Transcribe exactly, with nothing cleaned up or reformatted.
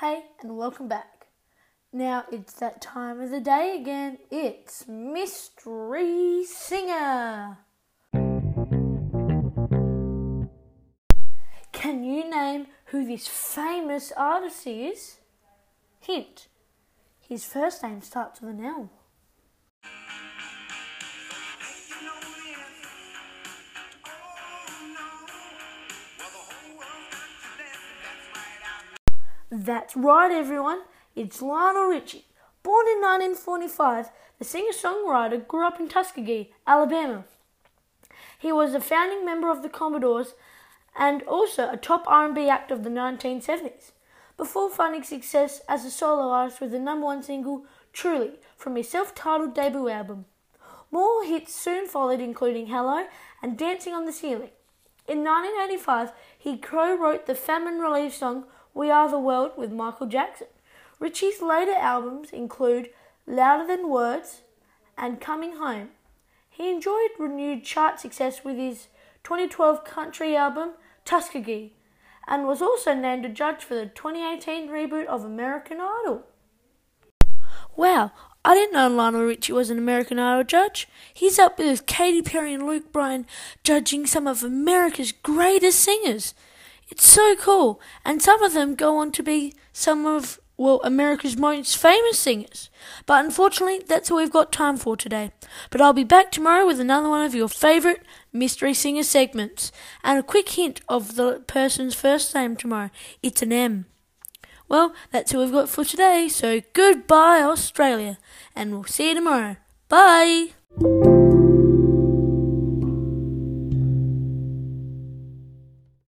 Hey, and welcome back. Now it's that time of the day again. It's Mystery Singer. Can you name who this famous artist is? Hint, his first name starts with an L. That's right, everyone. It's Lionel Richie. Born in nineteen forty-five, the singer-songwriter grew up in Tuskegee, Alabama. He was a founding member of the Commodores and also a top R and B act of the nineteen seventies, before finding success as a solo artist with the number one single, Truly, from his self-titled debut album. More hits soon followed, including Hello and Dancing on the Ceiling. In nineteen eighty-five, he co-wrote the famine relief song We Are the World with Michael Jackson. Richie's later albums include Louder Than Words and Coming Home. He enjoyed renewed chart success with his twenty twelve country album Tuskegee and was also named a judge for the twenty eighteen reboot of American Idol. Wow, I didn't know Lionel Richie was an American Idol judge. He's up with Katy Perry and Luke Bryan judging some of America's greatest singers. It's so cool, and some of them go on to be some of, well, America's most famous singers. But unfortunately, that's all we've got time for today. But I'll be back tomorrow with another one of your favourite Mystery Singer segments, and a quick hint of the person's first name tomorrow. It's an M. Well, that's all we've got for today, so goodbye Australia, and we'll see you tomorrow. Bye!